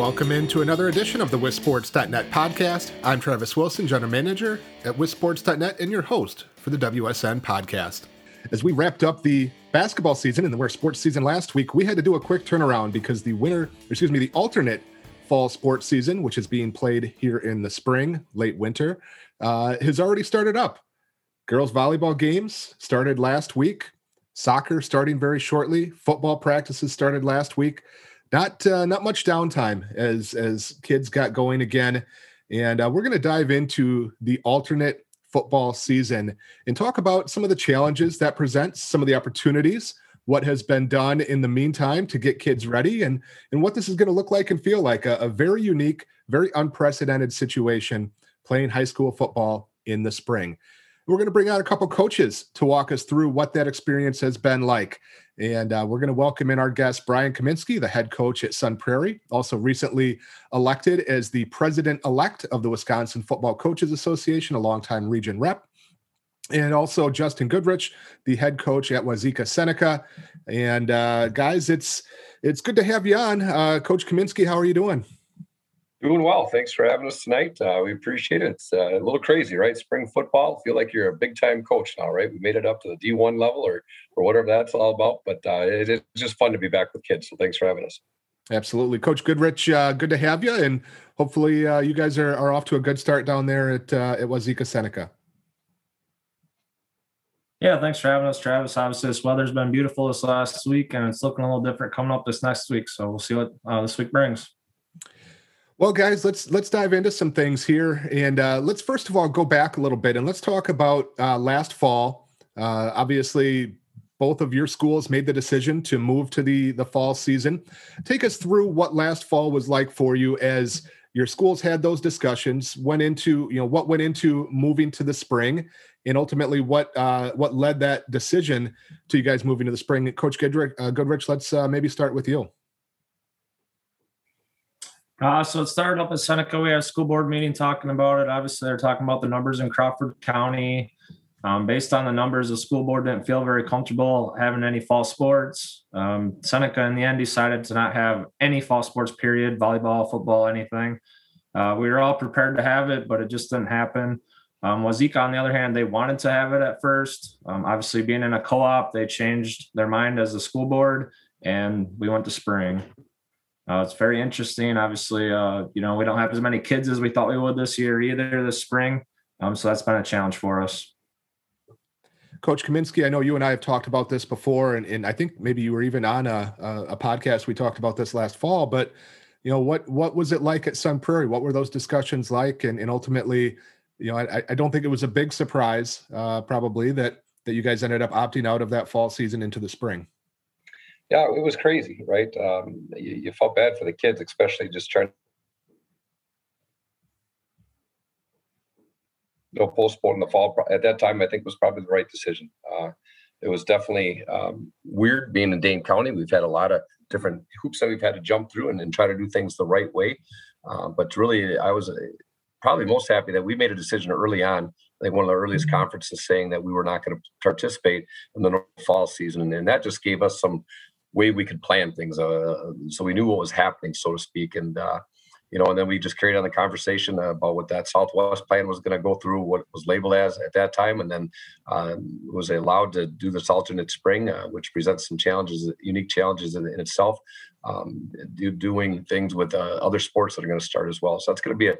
Welcome into another edition of the WisSports.net podcast. I'm Travis Wilson, General Manager at WisSports.net and your host for the WSN podcast. As we wrapped up the basketball season and the sports season last week, we had to do a quick turnaround because the alternate fall sports season, which is being played here in the spring, late winter, has already started up. Girls volleyball games started last week. Soccer starting very shortly. Football practices started last week. Not much downtime as kids got going again. And we're going to dive into the alternate football season and talk about some of the challenges that presents, some of the opportunities, what has been done in the meantime to get kids ready, and what this is going to look like and feel like. A very unique, very unprecedented situation playing high school football in the spring. We're going to bring out a couple coaches to walk us through what that experience has been like. And we're going to welcome in our guest, Brian Kaminsky, the head coach at Sun Prairie, also recently elected as the president-elect of the Wisconsin Football Coaches Association, a longtime region rep. And also Justin Goodrich, the head coach at Wazeka Seneca. And guys, it's good to have you on. Coach Kaminsky, how are you doing? Doing well. Thanks for having us tonight. We appreciate it. It's a little crazy, right? Spring football. Feel like you're a big-time coach now, right? We made it up to the D1 level or whatever that's all about. But it's just fun to be back with kids. So thanks for having us. Absolutely. Coach Goodrich, good to have you. And hopefully you guys are off to a good start down there at Wazeka Seneca. Yeah, thanks for having us, Travis. Obviously, this weather's been beautiful this last week, and it's looking a little different coming up this next week. So we'll see what this week brings. Well, guys, let's dive into some things here, and let's first of all go back a little bit and let's talk about last fall. Obviously, both of your schools made the decision to move to the fall season. Take us through what last fall was like for you as your schools had those discussions, what went into moving to the spring, and ultimately what led that decision to you guys moving to the spring. Coach Goodrich, let's maybe start with you. So it started up at Seneca. We had a school board meeting talking about it. Obviously, they're talking about the numbers in Crawford County. Based on the numbers, the school board didn't feel very comfortable having any fall sports. Seneca, in the end, decided to not have any fall sports, period, volleyball, football, anything. We were all prepared to have it, but it just didn't happen. Wazeka, on the other hand, they wanted to have it at first. Obviously, being in a co-op, they changed their mind as the school board, and we went to spring. It's very interesting. Obviously, we don't have as many kids as we thought we would this year either this spring. So that's been a challenge for us. Coach Kaminsky, I know you and I have talked about this before, and I think maybe you were even on a podcast. We talked about this last fall, but what was it like at Sun Prairie? What were those discussions like? And ultimately, I don't think it was a big surprise probably that you guys ended up opting out of that fall season into the spring. Yeah, it was crazy, right? You felt bad for the kids, especially just trying to postpone the fall. At that time, I think was probably the right decision. It was definitely weird being in Dane County. We've had a lot of different hoops that we've had to jump through and try to do things the right way. But really, I was probably most happy that we made a decision early on. I think one of the earliest conferences saying that we were not going to participate in the fall season. And that just gave us some way we could plan things. So we knew what was happening, so to speak. And, and then we just carried on the conversation about what that Southwest plan was going to go through, what it was labeled as at that time. And then was allowed to do this alternate spring, which presents some challenges, unique challenges in itself, doing things with other sports that are going to start as well. So that's going to be a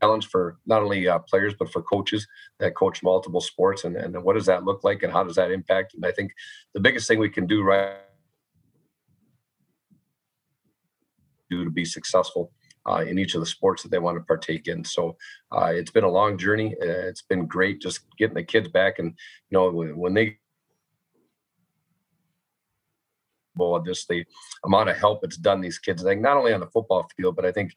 challenge for not only players, but for coaches that coach multiple sports. And what does that look like and how does that impact? And I think the biggest thing we can do right to be successful in each of the sports that they want to partake in. So it's been a long journey. It's been great just getting the kids back. And, when they just the amount of help it's done these kids, I think not only on the football field, but I think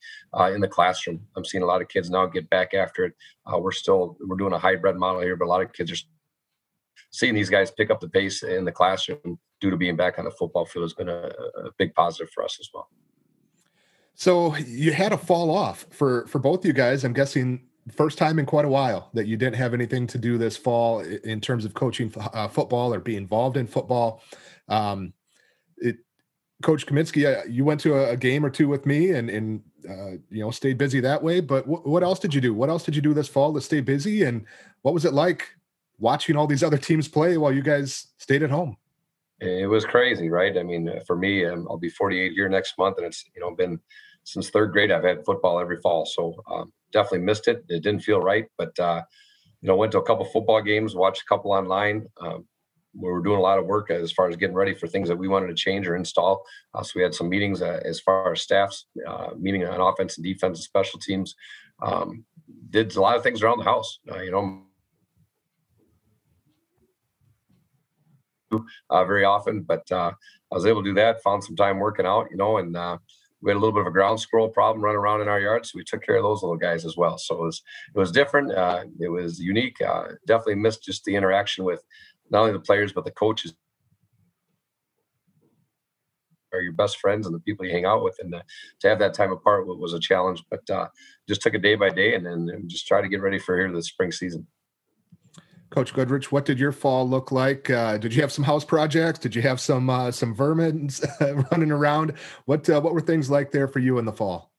in the classroom, I'm seeing a lot of kids now get back after it. We're doing a hybrid model here, but a lot of kids are seeing these guys pick up the pace in the classroom due to being back on the football field has been a big positive for us as well. So you had a fall off for both you guys. I'm guessing first time in quite a while that you didn't have anything to do this fall in terms of coaching football or be involved in football. Coach Kaminsky, you went to a game or two with me and stayed busy that way. But what else did you do? What else did you do this fall to stay busy? And what was it like watching all these other teams play while you guys stayed at home? It was crazy, right? I mean, for me, I'll be 48 here next month, and it's been since third grade I've had football every fall. So definitely missed it. It didn't feel right, but went to a couple football games, watched a couple online. We were doing a lot of work as far as getting ready for things that we wanted to change or install. So we had some meetings as far as staffs, meeting on offense and defense and special teams. Did a lot of things around the house. Very often, but I was able to do that. Found some time working out, and we had a little bit of a ground squirrel problem running around in our yard, so we took care of those little guys as well. So it was different. It was unique. Definitely missed just the interaction with not only the players, but the coaches are your best friends and the people you hang out with. And to have that time apart was a challenge, but just took it day by day and then just try to get ready for here the spring season. Coach Goodrich, what did your fall look like? Did you have some house projects? Did you have some vermin running around? What were things like there for you in the fall?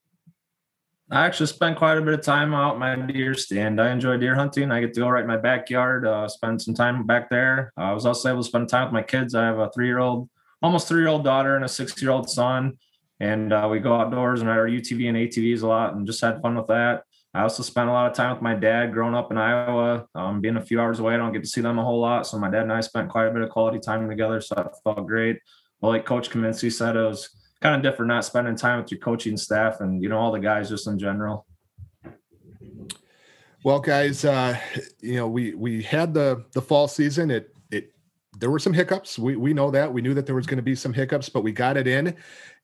I actually spent quite a bit of time out my deer stand. I enjoy deer hunting. I get to go right in my backyard, spend some time back there. I was also able to spend time with my kids. I have a almost three-year-old daughter and a 6-year-old son. And we go outdoors and ride our UTV and ATVs a lot and just had fun with that. I also spent a lot of time with my dad growing up in Iowa. Being a few hours away, I don't get to see them a whole lot. So my dad and I spent quite a bit of quality time together. So that felt great. But like Coach Kaminsky said, it was kind of different not spending time with your coaching staff and all the guys just in general. Well, guys, we had the fall season. It there were some hiccups. We know that. We knew that there was going to be some hiccups, but we got it in,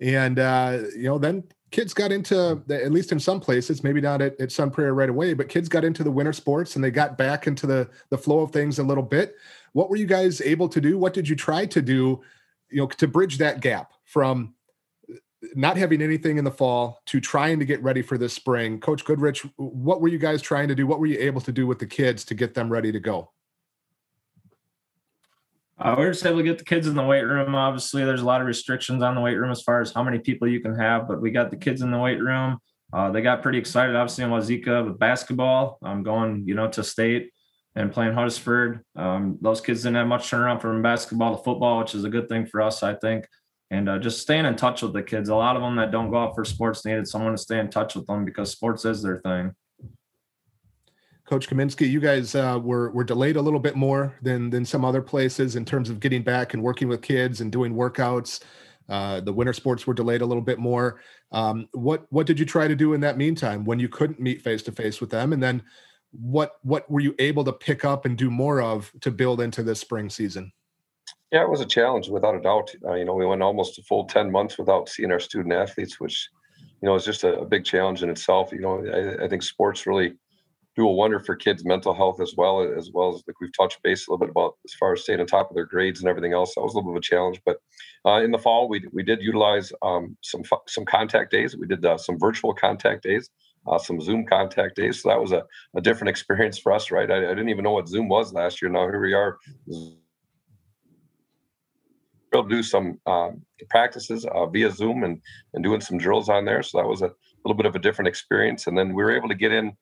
and then kids got into, at least in some places, maybe not at Sun Prairie right away, but kids got into the winter sports and they got back into the flow of things a little bit. What were you guys able to do? What did you try to do, to bridge that gap from not having anything in the fall to trying to get ready for this spring? Coach Goodrich, what were you guys trying to do? What were you able to do with the kids to get them ready to go? We were just able to get the kids in the weight room. Obviously, there's a lot of restrictions on the weight room as far as how many people you can have, but we got the kids in the weight room. They got pretty excited, obviously, in Wazeka with basketball. Going, to state and playing Huddersfield. Those kids didn't have much turnaround from basketball to football, which is a good thing for us, I think. And just staying in touch with the kids. A lot of them that don't go out for sports needed someone to stay in touch with them because sports is their thing. Coach Kaminsky, you guys were delayed a little bit more than some other places in terms of getting back and working with kids and doing workouts. The winter sports were delayed a little bit more. What did you try to do in that meantime when you couldn't meet face-to-face with them? And then what were you able to pick up and do more of to build into this spring season? Yeah, it was a challenge without a doubt. We went almost a full 10 months without seeing our student athletes, which, is just a big challenge in itself. I think sports really do a wonder for kids' mental health as well as like we've touched base a little bit about as far as staying on top of their grades and everything else. That was a little bit of a challenge, but in the fall we did utilize some contact days. We did some virtual contact days, some Zoom contact days. So that was a different experience for us, right? I didn't even know what Zoom was last year. Now here we are. We'll do some practices via Zoom and doing some drills on there. So that was a little bit of a different experience. And then we were able to get in.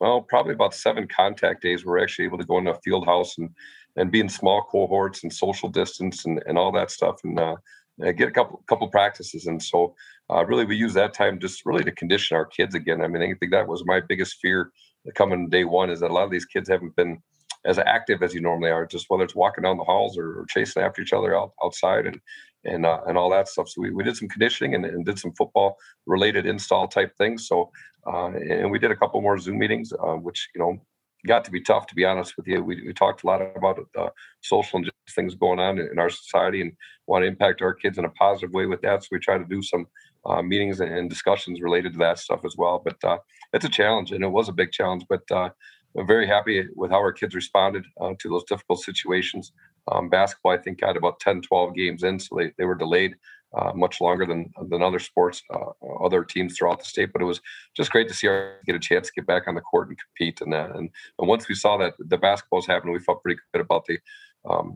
Well, probably about 7 contact days, we were actually able to go into a field house and be in small cohorts and social distance and all that stuff and get a couple practices. And so really we use that time just really to condition our kids again. I mean, I think that was my biggest fear coming day one is that a lot of these kids haven't been as active as you normally are, just whether it's walking down the halls or chasing after each other outside and all that stuff. So we did some conditioning and did some football related install type things. So and we did a couple more Zoom meetings, which got to be tough, to be honest with you. We talked a lot about social and just things going on in our society and want to impact our kids in a positive way with that. So we try to do some meetings and discussions related to that stuff as well. But it's a challenge, and it was a big challenge. But I'm very happy with how our kids responded to those difficult situations. Basketball, I think, got about 10, 12 games in, so they were delayed much longer than other sports, other teams throughout the state. But it was just great to see our get a chance to get back on the court and compete. And once we saw that the basketballs happened, we felt pretty good about the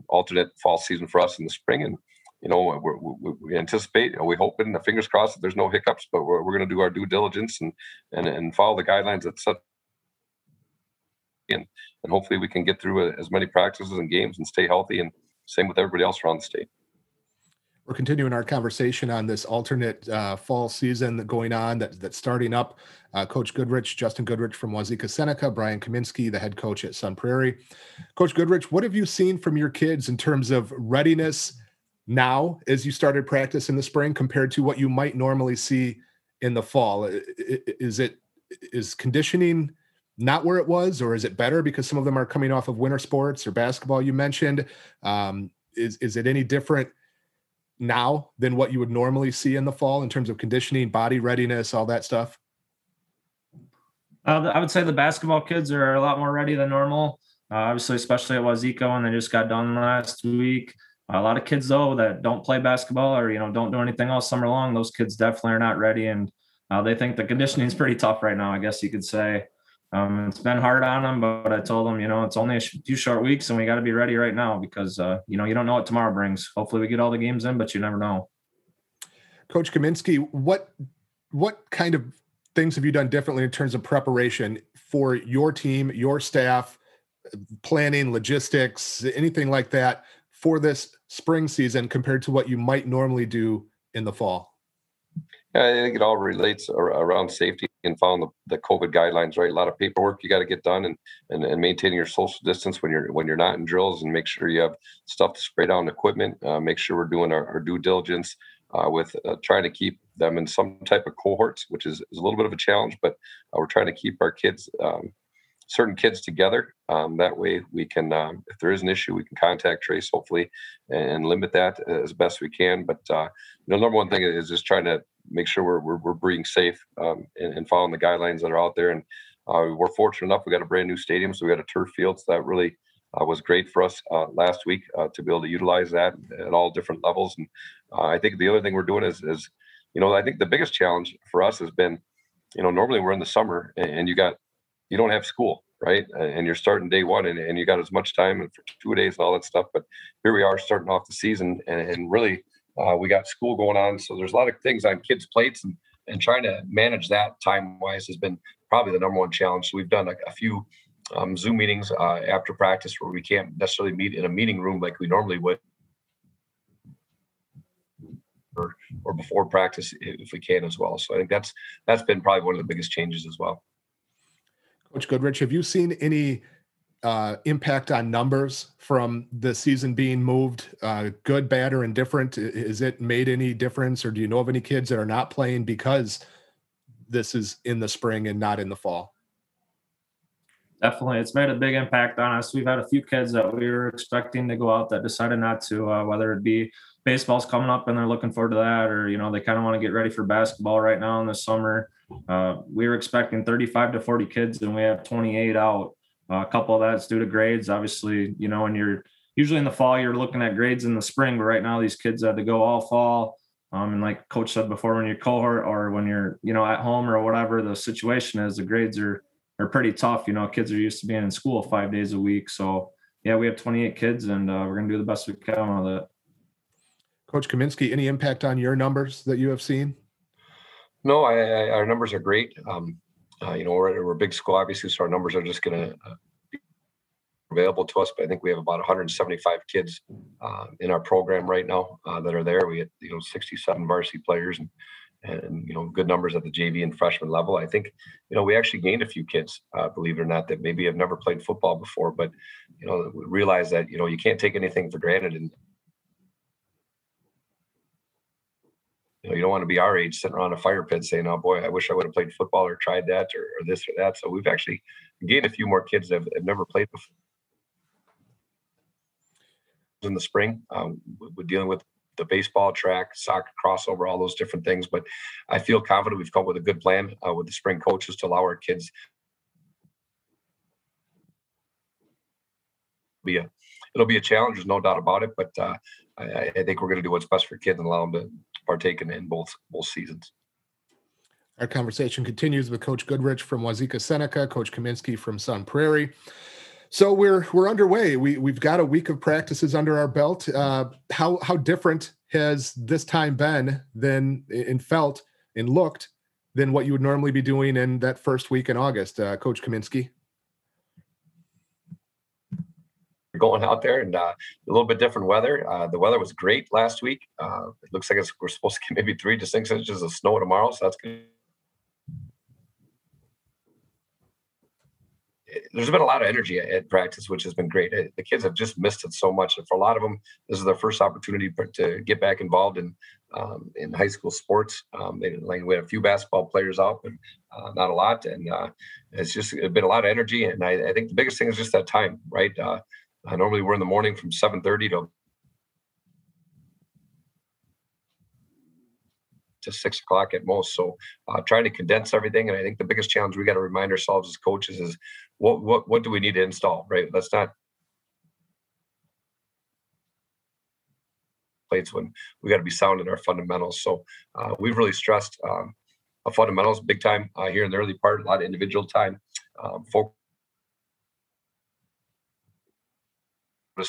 alternate fall season for us in the spring. And you know, we anticipate, we hope, and the fingers crossed that there's no hiccups, but we're going to do our due diligence and follow the guidelines that's set. And hopefully we can get through as many practices and games and stay healthy, and same with everybody else around the state. We're continuing our conversation on this alternate fall season that going on, that's starting up. Coach Goodrich, Justin Goodrich from Wazeka Seneca, Brian Kaminsky, the head coach at Sun Prairie. Coach Goodrich, what have you seen from your kids in terms of readiness now as you started practice in the spring compared to what you might normally see in the fall? Is conditioning not where it was, or is it better because some of them are coming off of winter sports or basketball you mentioned? Is it any different now than what you would normally see in the fall in terms of conditioning, body readiness, all that stuff? I would say the basketball kids are a lot more ready than normal, obviously, especially at Wazeka when they just got done last week. A lot of kids, though, that don't play basketball or, you know, don't do anything all summer long, those kids definitely are not ready, and they think the conditioning is pretty tough right now, I guess you could say. It's been hard on them, but I told them, you know, it's only a few short weeks and we got to be ready right now because, you know, you don't know what tomorrow brings. Hopefully we get all the games in, but you never know. Coach Kaminsky, what kind of things have you done differently in terms of preparation for your team, your staff, planning, logistics, anything like that for this spring season compared to what you might normally do in the fall? Yeah, I think it all relates around safety and following the COVID guidelines, right? A lot of paperwork you got to get done, and maintaining your social distance when you're not in drills, and make sure you have stuff to spray down equipment. Make sure we're doing our due diligence with trying to keep them in some type of cohorts, which is a little bit of a challenge, but we're trying to keep our kids, certain kids together. That way we can, if there is an issue, we can contact trace, hopefully, and limit that as best we can. But the number one thing is just trying to make sure we're being safe and following the guidelines that are out there. And we're fortunate enough, we got a brand new stadium, so we got a turf field, so that really was great for us last week to be able to utilize that at all different levels. And I think the other thing we're doing is, you know, I think the biggest challenge for us has been, you know, normally we're in the summer and you don't have school, right? And you're starting day one and you got as much time and for 2 days and all that stuff. But here we are starting off the season and really we got school going on. So there's a lot of things on kids' plates and trying to manage that time-wise has been probably the number one challenge. So we've done a few Zoom meetings after practice where we can't necessarily meet in a meeting room like we normally would, or before practice if we can as well. So I think that's been probably one of the biggest changes as well. Coach Goodrich, have you seen any impact on numbers from the season being moved, good, bad, or indifferent? Is it made any difference, or do you know of any kids that are not playing because this is in the spring and not in the fall? Definitely. It's made a big impact on us. We've had a few kids that we were expecting to go out that decided not to, whether it be baseball's coming up and they're looking forward to that, or, you know, they kind of want to get ready for basketball right now in the summer. We were expecting 35 to 40 kids and we have 28 out. A couple of that's due to grades, obviously, you know, and you're usually in the fall, you're looking at grades in the spring, but right now these kids had to go all fall. And like Coach said before, when you're cohort or when you're, you know, at home or whatever the situation is, the grades are pretty tough. You know, kids are used to being in school 5 days a week. So yeah, we have 28 kids and we're going to do the best we can with it. Coach Kaminsky, any impact on your numbers that you have seen? No, our numbers are great. You know, we're a big school, obviously, so our numbers are just going to be available to us. But I think we have about 175 kids in our program right now that are there. We had, you know, 67 varsity players and you know, good numbers at the JV and freshman level. I think, you know, we actually gained a few kids, believe it or not, that maybe have never played football before. But, you know, we realize that, you know, you can't take anything for granted, and you know, you don't want to be our age sitting around a fire pit saying, oh boy, I wish I would have played football or tried that or this or that. So we've actually gained a few more kids that have never played before. In the spring, we're dealing with the baseball, track, soccer, crossover, all those different things. But I feel confident we've come up with a good plan with the spring coaches to allow our kids be a. It'll be a challenge, there's no doubt about it, but I think we're going to do what's best for kids and allow them to partake in both seasons. Our conversation continues with Coach Goodrich from Wazeka Seneca, Coach Kaminsky from Sun Prairie. So we're underway. We've got a week of practices under our belt. How different has this time been than and felt and looked than what you would normally be doing in that first week in August, Coach Kaminsky? Going out there and a little bit different weather. The weather was great last week. It looks like we're supposed to get maybe 3 to 6 inches of snow tomorrow, so that's good. There's been a lot of energy at practice, which has been great. The kids have just missed it so much. And for a lot of them, this is their first opportunity to get back involved in high school sports. We had a few basketball players out, but not a lot. And it's just been a lot of energy. And I think the biggest thing is just that time, right? Normally we're in the morning from 7:30 to 6 o'clock at most. So trying to condense everything. And I think the biggest challenge we got to remind ourselves as coaches is what do we need to install, right? Let's not plates when we got to be sound in our fundamentals. So we've really stressed our fundamentals big time here in the early part, a lot of individual time.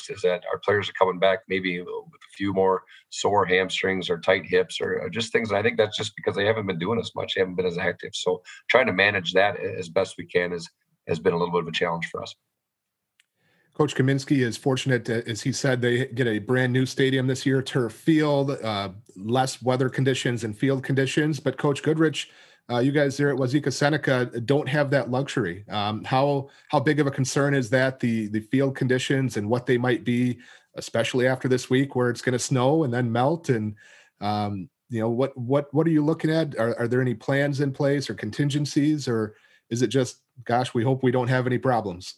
Is that our players are coming back maybe with a few more sore hamstrings or tight hips or just things. And I think that's just because they haven't been doing as much. They haven't been as active. So trying to manage that as best we can has been a little bit of a challenge for us. Coach Kaminsky is fortunate, as he said, they get a brand new stadium this year, turf field, less weather conditions and field conditions. But Coach Goodrich, you guys there at Wazeka Seneca don't have that luxury. How big of a concern is that, the field conditions and what they might be, especially after this week where it's going to snow and then melt? And what are you looking at? Are there any plans in place or contingencies, or is it just, gosh, we hope we don't have any problems?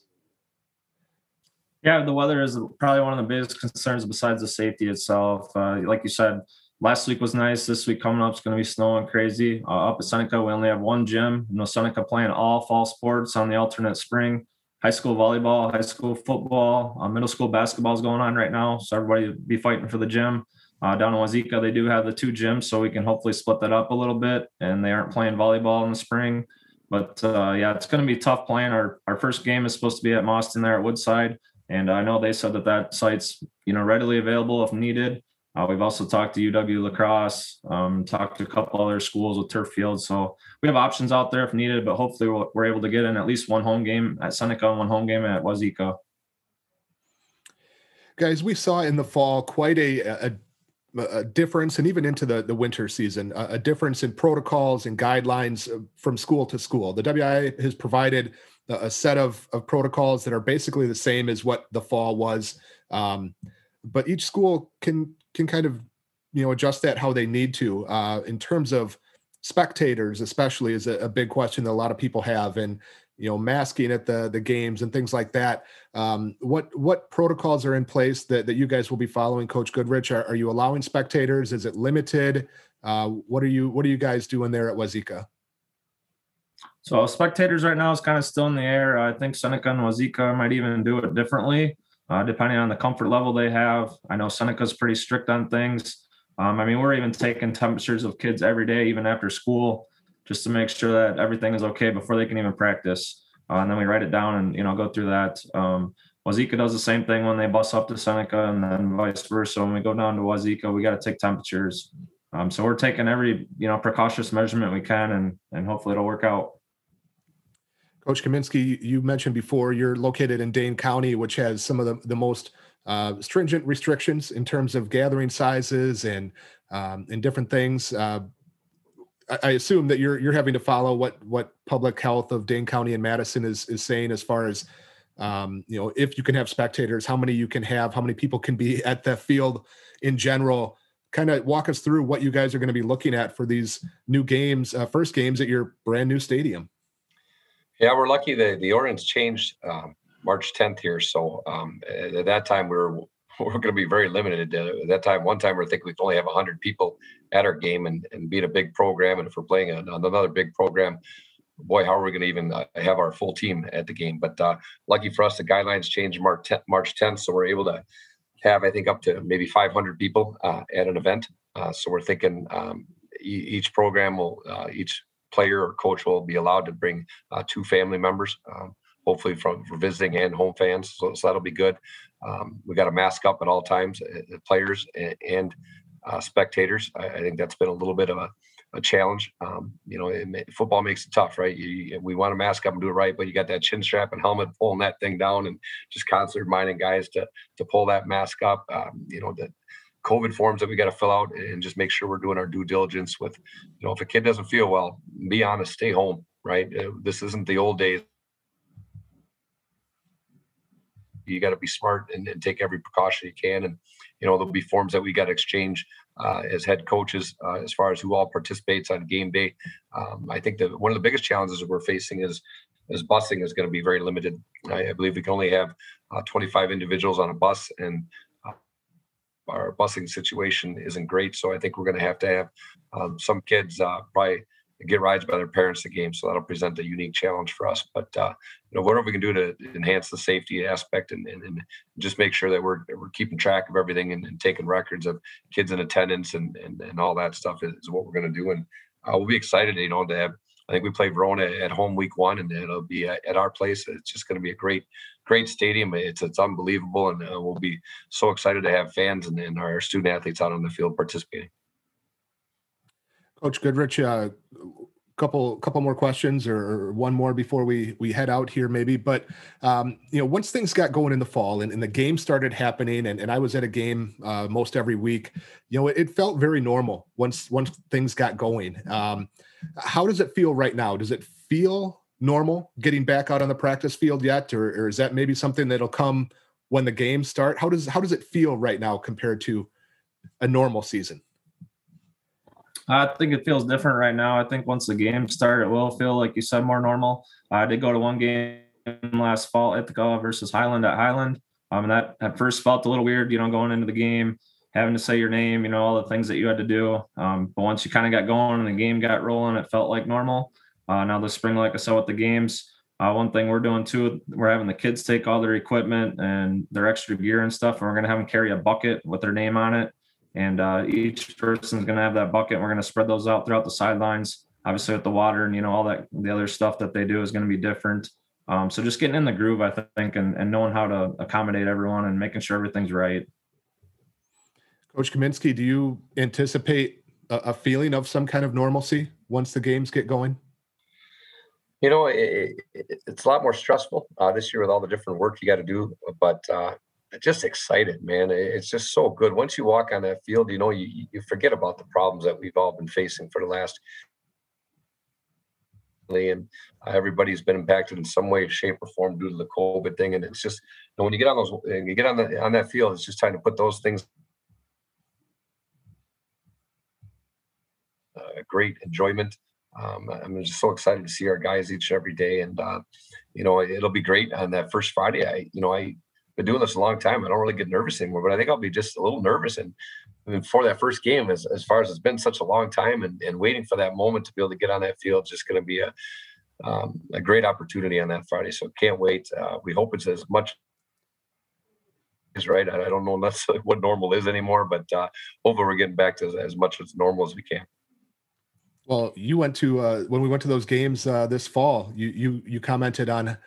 Yeah, the weather is probably one of the biggest concerns besides the safety itself. Like you said, last week was nice. This week coming up is going to be snowing crazy. Up at Seneca, we only have one gym. Seneca playing all fall sports on the alternate spring. High school volleyball, high school football, middle school basketball is going on right now. So everybody will be fighting for the gym. Down in Wazeka, they do have the two gyms, so we can hopefully split that up a little bit. And they aren't playing volleyball in the spring. But, yeah, it's going to be tough playing. Our first game is supposed to be at Mauston there at Woodside. And I know they said that site's, readily available if needed. We've also talked to UW-La Crosse, talked to a couple other schools with turf fields. So we have options out there if needed, but hopefully we're able to get in at least one home game at Seneca and one home game at Wazeka. Guys, we saw in the fall quite a difference, and even into the winter season, a difference in protocols and guidelines from school to school. The WIAA has provided a set of protocols that are basically the same as what the fall was, but each school can kind of, adjust that how they need to. In terms of spectators, especially, is a big question that a lot of people have, and, masking at the games and things like that. What protocols are in place that you guys will be following, Coach Goodrich? Are you allowing spectators? Is it limited? What are you guys doing there at Wazeka? So spectators right now is kind of still in the air. I think Seneca and Wazeka might even do it differently, depending on the comfort level they have. I know Seneca's pretty strict on things. We're even taking temperatures of kids every day, even after school, just to make sure that everything is okay before they can even practice. And then we write it down and, go through that. Wazeka does the same thing when they bus up to Seneca, and then vice versa. When we go down to Wazeka, we got to take temperatures. So we're taking every, precautious measurement we can, and hopefully it'll work out. Coach Kaminsky, you mentioned before you're located in Dane County, which has some of the most stringent restrictions in terms of gathering sizes and different things. I assume that you're having to follow what public health of Dane County and Madison is saying as far as if you can have spectators, how many you can have, how many people can be at the field in general. Kind of walk us through what you guys are going to be looking at for these new games, first games at your brand new stadium. Yeah, we're lucky the ordinance changed March 10th here. So at that time, we're going to be very limited. At that time, one time, I think we could only have 100 people at our game, and being a big program, and if we're playing another big program, boy, how are we going to even have our full team at the game? But lucky for us, the guidelines changed March 10th, so we're able to have, I think, up to maybe 500 people at an event. So we're thinking each program will each player or coach will be allowed to bring two family members, hopefully for visiting and home fans. So that'll be good. We got to mask up at all times, players and spectators. I think that's been a little bit of a challenge. Football makes it tough, right? We want to mask up and do it right, but you got that chin strap and helmet pulling that thing down, and just constantly reminding guys to pull that mask up. The COVID forms that we got to fill out, and just make sure we're doing our due diligence with, if a kid doesn't feel well, be honest, stay home, right? This isn't the old days. You got to be smart and take every precaution you can. And, there'll be forms that we got to exchange as head coaches as far as who all participates on game day. I think that one of the biggest challenges that we're facing is busing is going to be very limited. I believe we can only have 25 individuals on a bus, and our busing situation isn't great. So I think we're going to have some kids probably get rides by their parents to game. So that'll present a unique challenge for us, but whatever we can do to enhance the safety aspect and just make sure that we're keeping track of everything and taking records of kids in attendance and all that stuff is what we're going to do. And we'll be excited, to have, I think we play Verona at home week 1, and it'll be at our place. It's just going to be a great stadium. It's unbelievable. And we'll be so excited to have fans and our student athletes out on the field participating. Coach Goodrich, a couple more questions, or one more before we head out here maybe. But, once things got going in the fall and the game started happening, and I was at a game most every week, it felt very normal once things got going. How does it feel right now? Does it feel normal getting back out on the practice field yet? Or is that maybe something that'll come when the games start? How does it feel right now compared to a normal season? I think it feels different right now. I think once the games start, it will feel, like you said, more normal. I did go to one game last fall, Ithaca versus Highland at Highland. And that at first felt a little weird, going into the game, having to say your name, all the things that you had to do. But once you kind of got going and the game got rolling, it felt like normal. Now this spring, like I said, with the games, one thing we're doing too, we're having the kids take all their equipment and their extra gear and stuff, and we're going to have them carry a bucket with their name on it. And each person's going to have that bucket. We're going to spread those out throughout the sidelines, obviously with the water and, all that, the other stuff that they do is going to be different. So just getting in the groove, I think, and knowing how to accommodate everyone and making sure everything's right. Coach Kaminsky, do you anticipate a feeling of some kind of normalcy once the games get going? It's a lot more stressful this year with all the different work you got to do, but just excited, man. It's just so good. Once you walk on that field, you forget about the problems that we've all been facing for the last, and everybody's been impacted in some way, shape, or form due to the COVID thing. And it's just, when you get on on that field, it's just time to put those things. Great enjoyment. I'm just so excited to see our guys each and every day, and it'll be great on that first Friday. I've been doing this a long time. I don't really get nervous anymore, but I think I'll be just a little nervous. And for that first game, as far as it's been such a long time, and waiting for that moment to be able to get on that field, just going to be a great opportunity on that Friday. So can't wait. We hope it's as much is right. I don't know necessarily what normal is anymore, but hopefully we're getting back to as much as normal as we can. Well, you went to when we went to those games this fall, you commented on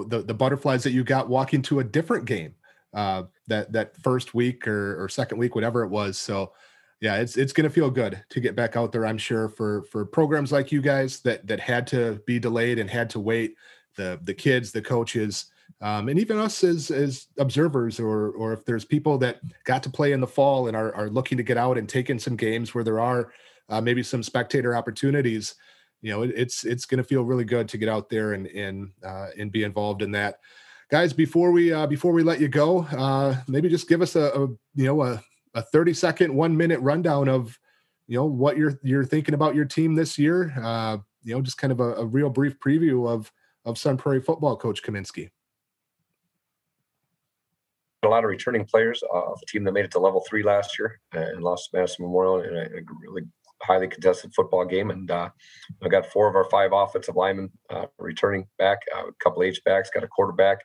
the butterflies that you got walking to a different game that first week or second week, whatever it was. So yeah, it's going to feel good to get back out there. I'm sure for programs like you guys that had to be delayed and had to wait, the kids, the coaches, and even us as observers, or if there's people that got to play in the fall and are looking to get out and take in some games where there are maybe some spectator opportunities, it's going to feel really good to get out there and be involved in that. Guys, before we let you go, maybe just give us a 30-second, 1-minute rundown of, what you're thinking about your team this year. Just kind of a real brief preview of Sun Prairie football, Coach Kaminsky. A lot of returning players of a team that made it to level 3 last year and lost to Madison Memorial in a really highly contested football game. And I've got 4 of our 5 offensive linemen returning back, a couple H-backs, got a quarterback,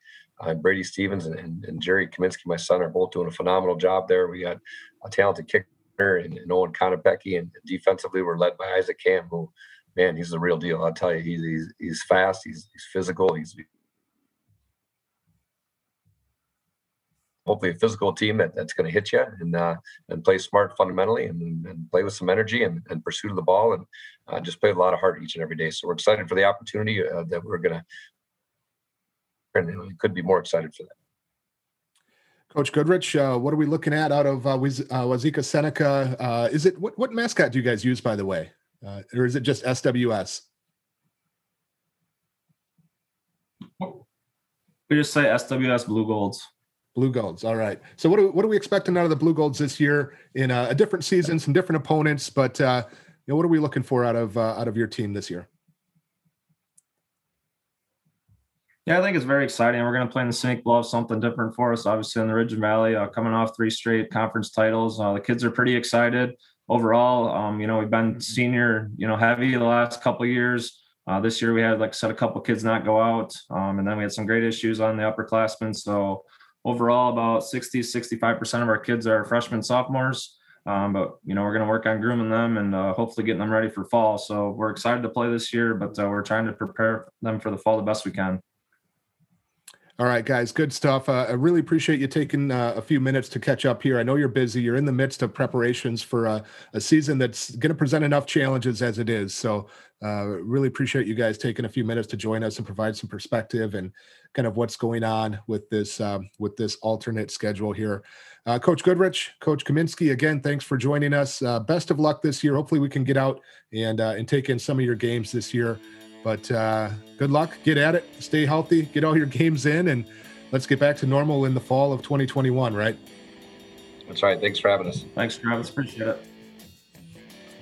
Brady Stevens and Jerry Kaminsky, my son, are both doing a phenomenal job there. We got a talented kicker and Owen Konopecki, and defensively we're led by Isaac Campbell. Man, he's the real deal. I'll tell you, he's fast, he's physical, he's hopefully a physical team that's going to hit you and play smart fundamentally and play with some energy and pursuit of the ball and just play with a lot of heart each and every day. So we're excited for the opportunity that we're going to, and we could be more excited for that. Coach Goodrich, what are we looking at out of Wazeka Seneca? Is it what mascot do you guys use, by the way, or is it just SWS? We just say SWS Blue Golds. Blue Golds. All right. So what are we expecting out of the Blue Golds this year in a different season, some different opponents? But you know, what are we looking for out of your team this year? Yeah, I think it's very exciting. We're going to play in the Snake Bowl, something different for us, obviously, in the Ridge and Valley, coming off 3 straight conference titles. The kids are pretty excited overall. You know, we've been senior, you know, heavy the last couple of years. This year we had, like I said, a couple of kids not go out, and then we had some great issues on the upperclassmen. So overall, about 65% of our kids are freshmen, sophomores. But, you know, we're going to work on grooming them and hopefully getting them ready for fall. So we're excited to play this year, but we're trying to prepare them for the fall the best we can. All right, guys, good stuff. I really appreciate you taking a few minutes to catch up here. I know you're busy. You're in the midst of preparations for a season that's going to present enough challenges as it is. So really appreciate you guys taking a few minutes to join us and provide some perspective and kind of what's going on with this alternate schedule here. Coach Goodrich, Coach Kaminsky, again, thanks for joining us. Best of luck this year. Hopefully we can get out and take in some of your games this year. But good luck, get at it, stay healthy, get all your games in, and let's get back to normal in the fall of 2021, right? That's right. Thanks for having us. Thanks, Travis. Appreciate it.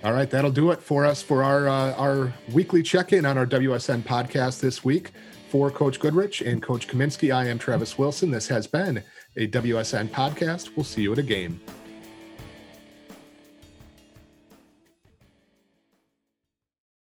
All right, that'll do it for us for our weekly check-in on our WSN podcast this week. For Coach Goodrich and Coach Kaminsky, I am Travis Wilson. This has been a WSN podcast. We'll see you at a game.